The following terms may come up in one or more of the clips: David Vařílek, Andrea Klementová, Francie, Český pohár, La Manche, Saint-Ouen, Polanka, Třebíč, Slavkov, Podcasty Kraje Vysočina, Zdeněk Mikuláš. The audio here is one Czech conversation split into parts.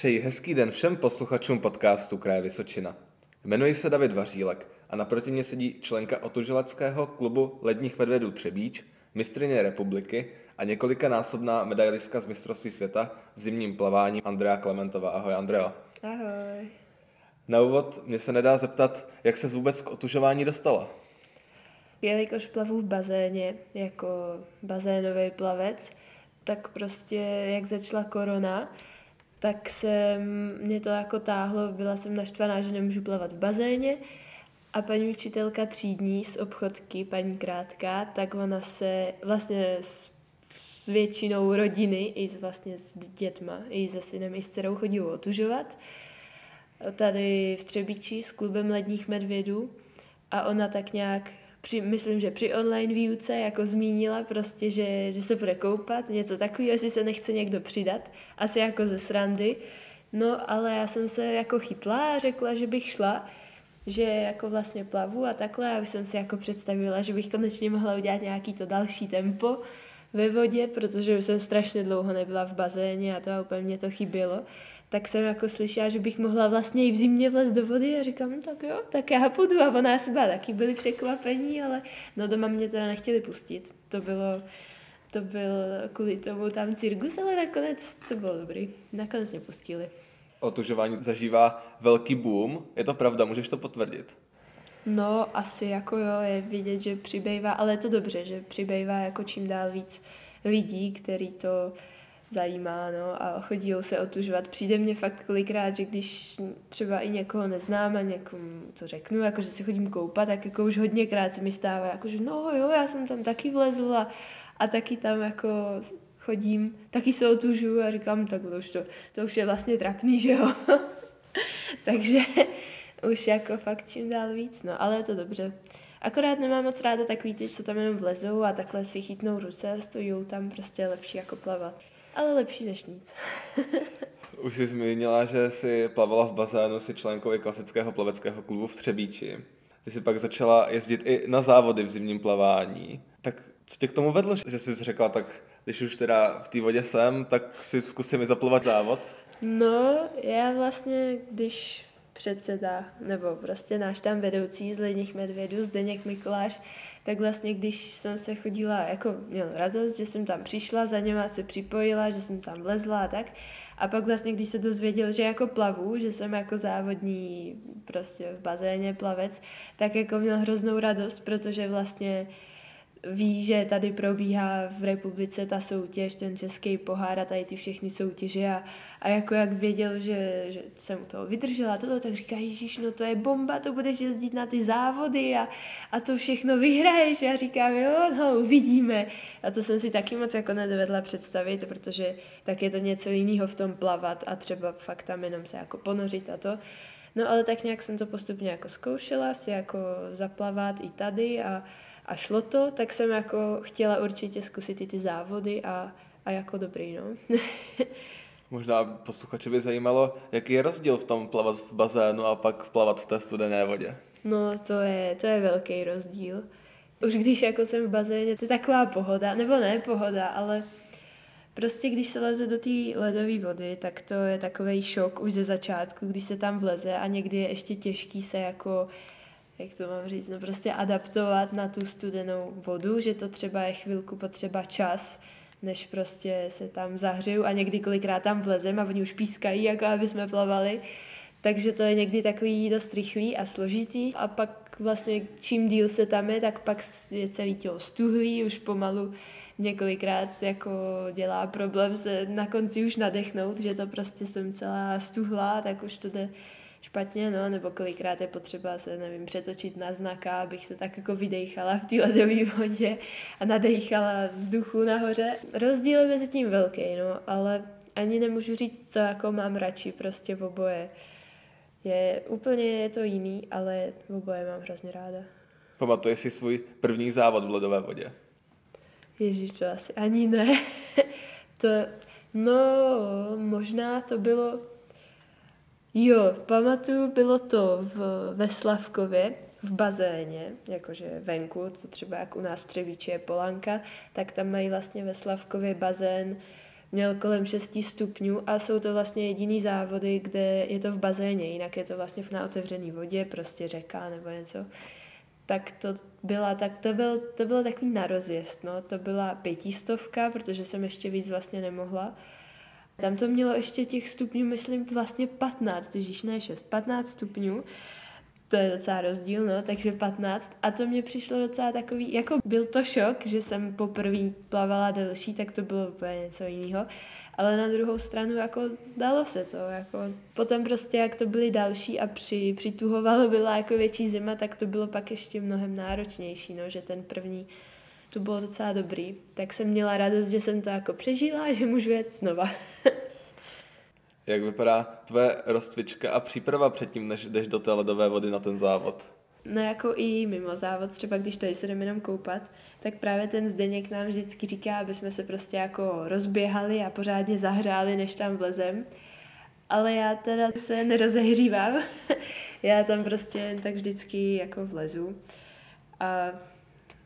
Přeji hezký den všem posluchačům podcastu Kraje Vysočina. Jmenuji se David Vařílek a naproti mě sedí členka otužileckého klubu ledních medvědů Třebíč, mistryně republiky a několikanásobná medailistka z mistrovství světa v zimním plavání Andrea Klementová. Ahoj, Andreo. Ahoj. Na úvod mě se nedá zeptat, jak ses vůbec k otužování dostala. Jelikož plavu v bazéně jako bazénový plavec, tak prostě jak začala korona, tak se mě to jako táhlo, byla jsem naštvaná, že nemůžu plavat v bazéně a paní učitelka třídní z obchodky, paní Krátká, tak ona se vlastně s většinou rodiny, i s dětma, i se synem, i s dcerou chodí otužovat tady v Třebíči s klubem ledních medvědů a ona tak nějak myslím, že při online výuce jako zmínila prostě, že se bude koupat, něco takového, jestli se nechce někdo přidat, asi jako ze srandy. No, ale já jsem se jako chytla a řekla, že bych šla, že jako vlastně plavu a takhle, a už jsem si jako představila, že bych konečně mohla udělat nějaký to další tempo ve vodě, protože už jsem strašně dlouho nebyla v bazéně a to a úplně mě to chybělo. Tak jsem jako slyšela, že bych mohla vlastně i v zimě vlézt do vody a říkám, no tak jo, tak já půjdu. A ona asi byla taky, byli překvapení, ale no doma mě teda nechtěli pustit. To byl kvůli tomu tam cirkus, ale nakonec to bylo dobrý. Nakonec mě pustili. Otužování zažívá velký boom, je to pravda, můžeš to potvrdit? No asi jako jo, je vidět, že přibývá, ale je to dobře, že přibývá jako čím dál víc lidí, který to zajímá, no, a chodí se otužovat. Přijde mě fakt kolikrát, že když třeba i někoho neznám a někomu to řeknu, jakože si chodím koupat, tak jako už hodněkrát se mi stává, jakože no jo, já jsem tam taky vlezla a taky tam jako chodím, taky se otužu a říkám, tak to už je vlastně trapný, že jo. Takže už jako fakt čím dál víc, no, ale je to dobře. Akorát nemám moc ráda takový ty, co tam jenom vlezou a takhle si chytnou ruce a stojou tam, prostě lepší jako plavat. Ale lepší než nic. Už jsi zmínila, že jsi plavala v bazénu, jsi členkou klasického plaveckého klubu v Třebíči. Ty jsi pak začala jezdit i na závody v zimním plavání. Tak co tě k tomu vedlo, že jsi řekla, tak když už teda v té vodě jsem, tak si zkusím i zaplavat závod? No, já vlastně, když předseda, nebo prostě náš tam vedoucí z ledních medvědů, Zdeněk Mikuláš, tak vlastně, když jsem se chodila, jako měl radost, že jsem tam přišla, za něma se připojila, že jsem tam vlezla a tak. A pak vlastně, když se dozvěděl, že jako plavu, že jsem jako závodní prostě v bazéně plavec, tak jako měl hroznou radost, protože vlastně ví, že tady probíhá v republice ta soutěž, ten Český pohár a tady ty všechny soutěže a jako jak věděl, že jsem u toho vydržela tohle, tak říká, ježíš, no to je bomba, to budeš jezdit na ty závody a to všechno vyhraješ. Já říkám, jo, no, uvidíme. A to jsem si taky moc jako nedovedla představit, protože tak je to něco jiného v tom plavat a třeba fakt tam jenom se jako ponořit a to. No ale tak nějak jsem to postupně jako zkoušela, si jako zaplavat i tady a šlo to, tak jsem jako chtěla určitě zkusit i ty závody a jako dobrý, no. Možná posluchače by zajímalo, jaký je rozdíl v tom plavat v bazénu a pak plavat v té studené vodě. No, to je velký rozdíl. Už když jako jsem v bazéně, to je taková pohoda, nebo ne pohoda, ale prostě když se leze do té ledové vody, tak to je takovej šok už ze začátku, když se tam vleze a někdy je ještě těžký se jako, jak to mám říct, no prostě adaptovat na tu studenou vodu, že to třeba je chvilku potřeba čas, než prostě se tam zahřeju a někdy kolikrát tam vlezem a oni už pískají, jako aby jsme plavali, takže to je někdy takový dost rychlý a složitý a pak vlastně čím díl se tam je, tak pak je celý tělo stuhlý, už pomalu několikrát jako dělá problém se na konci už nadechnout, že to prostě jsem celá stuhlá, tak už to jde špatně, no, nebo kolikrát je potřeba se, nevím, přetočit na znaka, abych se tak jako vydejchala v té ledové vodě a nadejchala vzduchu nahoře. Rozdíl je mezi tím velký, no, ale ani nemůžu říct, co jako mám radši, prostě v oboje. Je to jiný, ale v oboje mám hrozně ráda. Pamatuješ si svůj první závod v ledové vodě? Ježíš, to asi ani ne. Možná to bylo... Jo, pamatuju, bylo to ve Slavkově, v bazéně, jakože venku, co třeba jak u nás v Třebíči je Polanka, tak tam mají vlastně ve Slavkově bazén měl kolem 6 stupňů a jsou to vlastně jediný závody, kde je to v bazéně, jinak je to vlastně na otevřený vodě, prostě řeka nebo něco. Tak to bylo takový na rozjezd, no. To byla 500, protože jsem ještě víc vlastně nemohla. Tam to mělo ještě těch stupňů, myslím, vlastně 15, ježíš, ne 6, 15 stupňů. To je docela rozdíl, no, takže 15. A to mě přišlo docela takový, jako byl to šok, že jsem poprvé plavala delší, tak to bylo úplně něco jiného. Ale na druhou stranu, jako dalo se to, jako. Potom prostě, jak to byly další a přituhovalo, byla jako větší zima, tak to bylo pak ještě mnohem náročnější, no, že ten první, to bylo docela dobrý. Tak jsem měla radost, že jsem to jako přežila a že můžu jet znova. Jak vypadá tvoje rozcvička a příprava předtím, než jdeš do té ledové vody na ten závod? No jako i mimo závod, třeba když tady se jdeme jenom koupat, tak právě ten Zdeněk nám vždycky říká, aby jsme se prostě jako rozběhali a pořádně zahřáli, než tam vlezem. Ale já teda se nerozehřívám. Já tam prostě tak vždycky jako vlezu.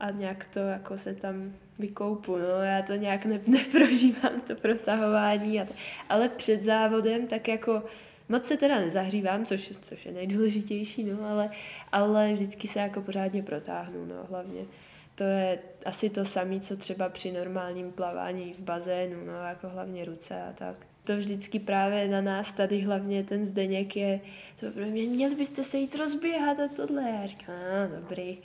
A nějak to jako se tam vykoupu, no, já to nějak neprožívám, to protahování. Ale před závodem tak jako moc se teda nezahřívám, což je nejdůležitější, no, ale vždycky se jako pořádně protáhnu, no, hlavně. To je asi to samé, co třeba při normálním plavání v bazénu, no, jako hlavně ruce a tak. To vždycky právě na nás tady hlavně ten Zdeněk je, to pro mě, měli byste se jít rozběhat a tohle. Já říkám, no, dobrý.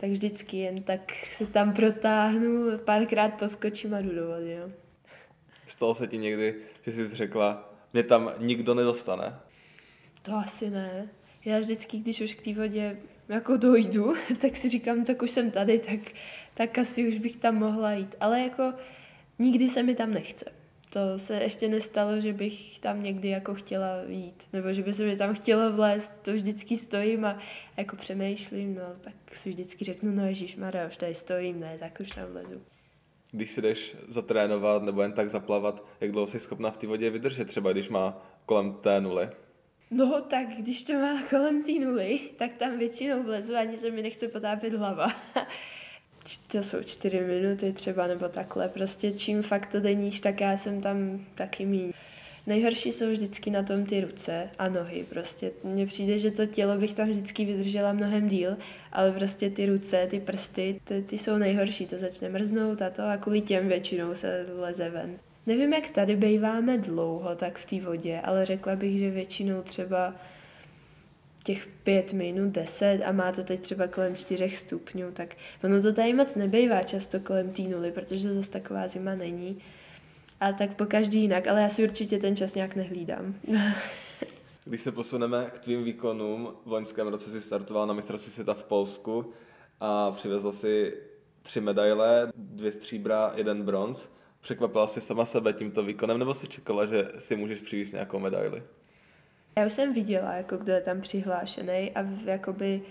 Tak vždycky jen tak se tam protáhnu, párkrát poskočím a jdu do vody. No. Stalo se ti někdy, že jsi řekla, mě tam nikdo nedostane? To asi ne. Já vždycky, když už k té vodě jako dojdu, tak si říkám, tak už jsem tady, tak asi už bych tam mohla jít. Ale jako nikdy se mi tam nechce. To se ještě nestalo, že bych tam někdy jako chtěla jít, nebo že by se mi tam chtělo vlézt, to vždycky stojím a jako přemýšlím, no, tak si vždycky řeknu, no ježišmarja, už tady stojím, ne, tak už tam vlezu. Když si jdeš zatrénovat nebo jen tak zaplavat, jak dlouho jsi schopná v té vodě vydržet, třeba když má kolem té nuly? No tak, když to má kolem té nuly, tak tam většinou vlezu, ani se mi nechce potápět hlava. To jsou 4 minuty třeba, nebo takhle. Prostě čím fakt to deníš, tak já jsem tam taky míň. Nejhorší jsou vždycky na tom ty ruce a nohy. Prostě mně přijde, že to tělo bych tam vždycky vydržela mnohem díl, ale prostě ty ruce, ty prsty, ty jsou nejhorší. To začne mrznout a to a kvůli těm většinou se leze ven. Nevím, jak tady bejváme dlouho tak v té vodě, ale řekla bych, že většinou třeba těch 5 minut, 10 a má to teď třeba kolem 4 stupňů, tak ono to tady moc nebejvá často kolem té nuly, protože zase taková zima není. A tak po každý jinak, ale já si určitě ten čas nějak nehlídám. Když se posuneme k tvým výkonům, v loňském roce si startoval na mistrovství světa v Polsku a přivezl si 3 medaile, 2 stříbra, 1 bronz. Překvapila jsi sama sebe tímto výkonem, nebo jsi čekala, že si můžeš přivést nějakou medaili? Já už jsem viděla, jako kdo je tam přihlášený a jakoby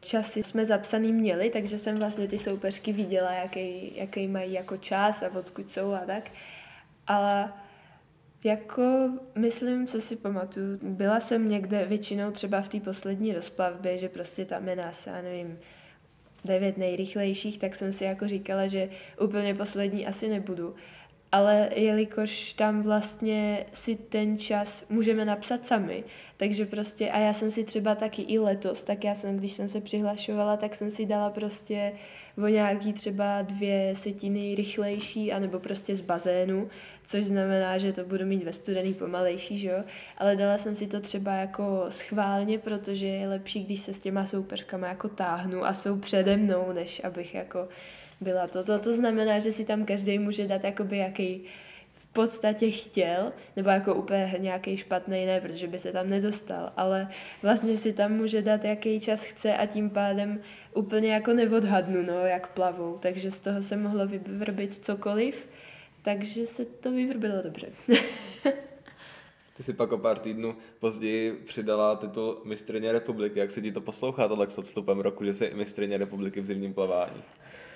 časy jsme zapsaný měli, takže jsem vlastně ty soupeřky viděla, jaký mají jako čas a odkud jsou a tak. Ale jako myslím, co si pamatuju, byla jsem někde většinou třeba v té poslední rozplavbě, že prostě tam je nás, já nevím, 9 nejrychlejších, tak jsem si jako říkala, že úplně poslední asi nebudu. Ale jelikož tam vlastně si ten čas můžeme napsat sami, takže prostě, a já jsem si třeba taky i letos, tak já jsem, když jsem se přihlašovala, tak jsem si dala prostě o nějaký třeba 2 setiny rychlejší, anebo prostě z bazénu, což znamená, že to budu mít ve studený pomalejší, že jo, ale dala jsem si to třeba jako schválně, protože je lepší, když se s těma soupeřkama jako táhnu a jsou přede mnou, než abych jako byla to. To znamená, že si tam každý může dát jakoby jaký v podstatě chtěl, nebo jako úplně nějaký špatný ne, protože by se tam nedostal, ale vlastně si tam může dát jaký čas chce a tím pádem úplně jako neodhadnu, no, jak plavou, takže z toho se mohlo vyvrbit cokoliv, takže se to vyvrbilo dobře. Ty si pak o pár týdnů později přidala titul mistryně republiky. Jak se ti to poslouchá tohle s odstupem roku, že jsi mistryně republiky v zimním plavání?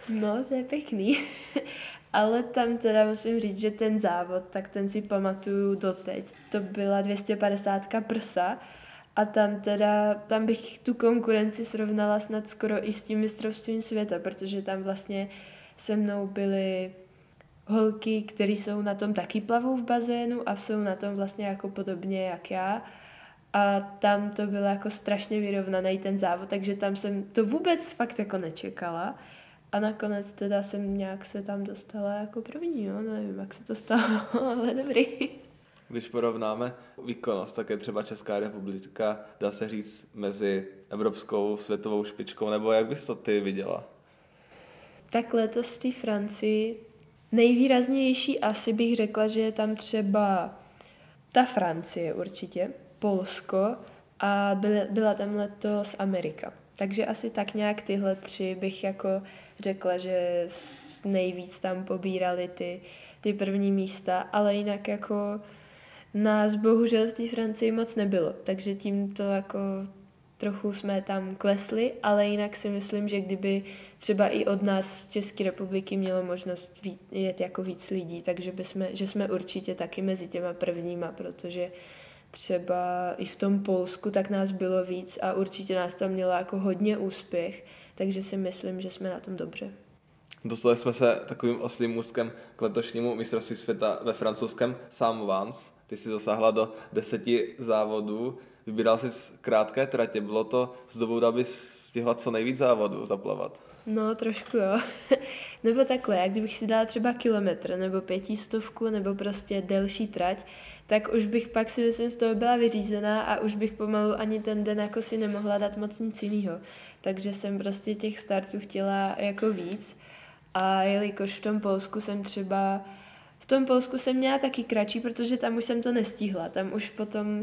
No, to je pěkný, ale tam teda musím říct, že ten závod, tak ten si pamatuju doteď. To byla 250 prsa a tam bych tu konkurenci srovnala snad skoro i s tím mistrovstvím světa, protože tam vlastně se mnou byly holky, které jsou na tom taky plavou v bazénu a jsou na tom vlastně jako podobně jak já. A tam to bylo jako strašně vyrovnaný ten závod, takže tam jsem to vůbec fakt jako nečekala. A nakonec teda jsem nějak se tam dostala jako první, jo? Nevím, jak se to stalo, ale dobrý. Když porovnáme výkonnost, tak je třeba Česká republika, dá se říct, mezi evropskou světovou špičkou, nebo jak bys to ty viděla? Tak letos v té Francii nejvýraznější asi bych řekla, že je tam třeba ta Francie určitě, Polsko a byla tam letos Amerika. Takže asi tak nějak tyhle tři bych jako řekla, že nejvíc tam pobírali ty první místa, ale jinak jako nás bohužel v té Francii moc nebylo, takže tím to jako trochu jsme tam klesli, ale jinak si myslím, že kdyby třeba i od nás z České republiky mělo možnost jet jako víc lidí, takže jsme určitě taky mezi těma prvníma, protože třeba i v tom Polsku tak nás bylo víc a určitě nás tam mělo jako hodně úspěch, takže si myslím, že jsme na tom dobře. Dostali jsme se takovým oslým úzkem k letošnímu mistrovství světa ve francouzském Saint-Ouen. Ty jsi zasáhla do 10 závodů, vybíral jsi z krátké tratě, bylo to z dobu, aby stihla co nejvíc závodů zaplavat? No trošku jo, nebo takhle, jak kdybych si dala třeba kilometr nebo 500 nebo prostě delší trať, tak už bych pak si myslím z toho byla vyřízená a už bych pomalu ani ten den jako si nemohla dát moc nic jinýho, takže jsem prostě těch startů chtěla jako víc a jelikož v tom Polsku jsem měla taky kratší, protože tam už jsem to nestihla, tam už potom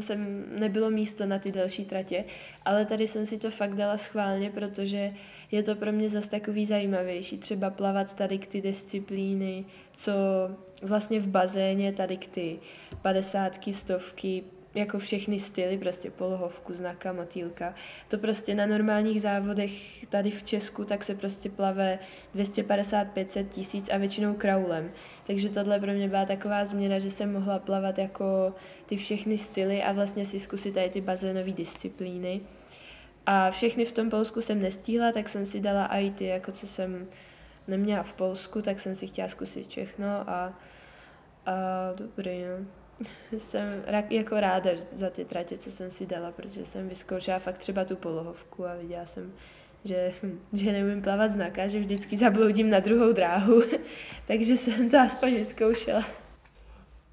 nebylo místo na ty další tratě, ale tady jsem si to fakt dala schválně, protože je to pro mě zase takový zajímavější, třeba plavat tady k ty disciplíny, co vlastně v bazéně, tady k ty 50, 100, jako všechny styly, prostě polohovku, znaka, motýlka. To prostě na normálních závodech tady v Česku tak se prostě plave 250-500 000 a většinou kraulem. Takže tohle pro mě byla taková změna, že jsem mohla plavat jako ty všechny styly a vlastně si zkusit tady ty bazénové disciplíny. A všechny v tom Polsku jsem nestihla, tak jsem si dala i ty, jako co jsem neměla v Polsku, tak jsem si chtěla zkusit všechno a dobrý, no. Jsem jako ráda za ty tratě, co jsem si dala, protože jsem vyzkoušela fakt třeba tu polohovku a viděla jsem, že neumím plavat znaka, že vždycky zabloudím na druhou dráhu, takže jsem to aspoň vyzkoušela.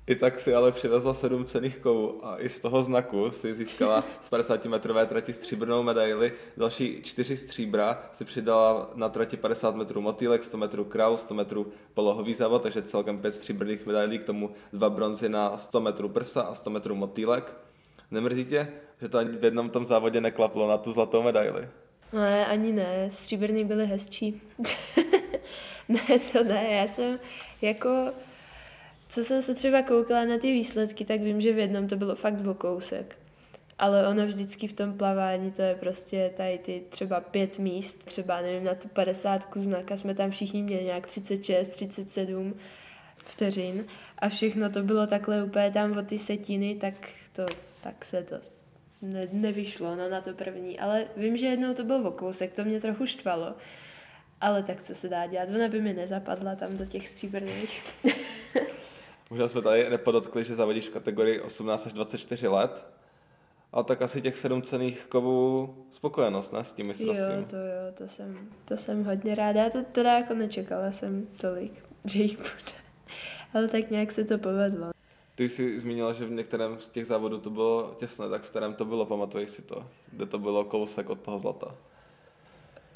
I tak si ale přivezla 7 cenných kovů a i z toho znaku si získala z 50-metrové trati stříbrnou medaili, další 4 stříbra si přidala na trati 50 metrů motýlek, 100 metrů kraul, 100 metrů polohový závod, takže celkem 5 stříbrných medailí, k tomu 2 bronzy na 100 metrů prsa a 100 metrů motýlek. Nemrzí tě, že to ani v jednom tom závodě neklaplo na tu zlatou medaili? Ne, ani ne, stříbrný byly hezčí. Ne, to ne, já jsem jako... Co jsem se třeba koukala na ty výsledky, tak vím, že v jednom to bylo fakt o kousek. Ale ono vždycky v tom plavání, to je prostě tady ty třeba 5 míst, třeba nevím, na tu 50 znaka jsme tam všichni měli nějak 36, 37 vteřin a všechno to bylo takhle úplně tam od ty setiny, tak se to nevyšlo no, na to první. Ale vím, že jednou to bylo o kousek, to mě trochu štvalo. Ale tak co se dá dělat, ona by mi nezapadla tam do těch stříbrných. Možná jsme tady nepodotkli, že závodíš v kategorii 18 až 24 let, a tak asi těch 7 cenných kovů spokojenost, ne, s tím mistrovstvím. Jo, to jsem hodně ráda, já to teda jako nečekala jsem tolik, že jich bude, ale tak nějak se to povedlo. Ty jsi zmínila, že v některém z těch závodů to bylo těsné, tak v kterém to bylo, pamatuješ si to, kde to bylo kousek od toho zlata?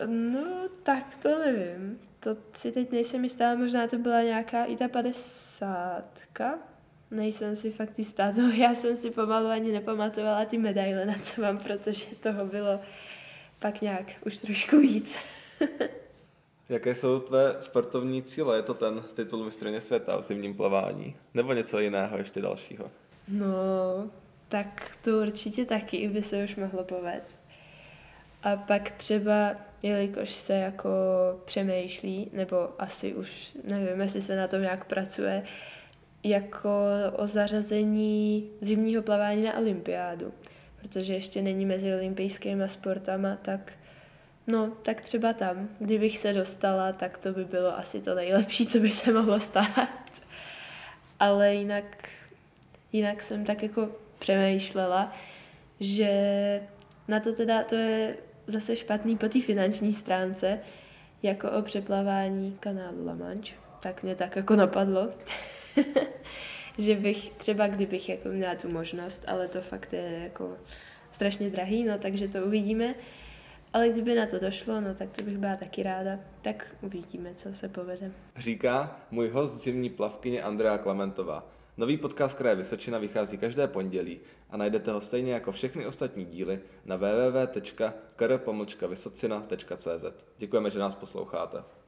No, tak to nevím. To si teď nejsem jistá, ale možná to byla nějaká i ta 50. Nejsem si fakt jistá. No, já jsem si pomalu ani nepamatovala ty medaile, na co mám, protože toho bylo pak nějak už trošku víc. Jaké jsou tvé sportovní cíle? Je to ten titul mistryně světa v zimním plavání? Nebo něco jiného, ještě dalšího? No, tak to určitě taky by se už mohlo povést. A pak třeba, jelikož se jako přemýšlí, nebo asi už nevím, jestli se na tom nějak pracuje, jako o zařazení zimního plavání na olympiádu. Protože ještě není mezi olympijskými sportama, tak No, tak třeba tam. Kdybych se dostala, tak to by bylo asi to nejlepší, co by se mohlo stát. Ale jinak jsem tak jako přemýšlela, že na to teda to je zase špatný po té finanční stránce, jako o přeplavání kanálu La Manche. Tak mě tak jako napadlo, že bych třeba, kdybych jako měla tu možnost, ale to fakt je jako strašně drahý, no takže to uvidíme. Ale kdyby na to došlo, no tak to bych byla taky ráda. Tak uvidíme, co se povede. Říká můj host zimní plavkyně Andrea Klementová. Nový podcast Kraje Vysočina vychází každé pondělí a najdete ho stejně jako všechny ostatní díly na www.kr.vysocina.cz. Děkujeme, že nás posloucháte.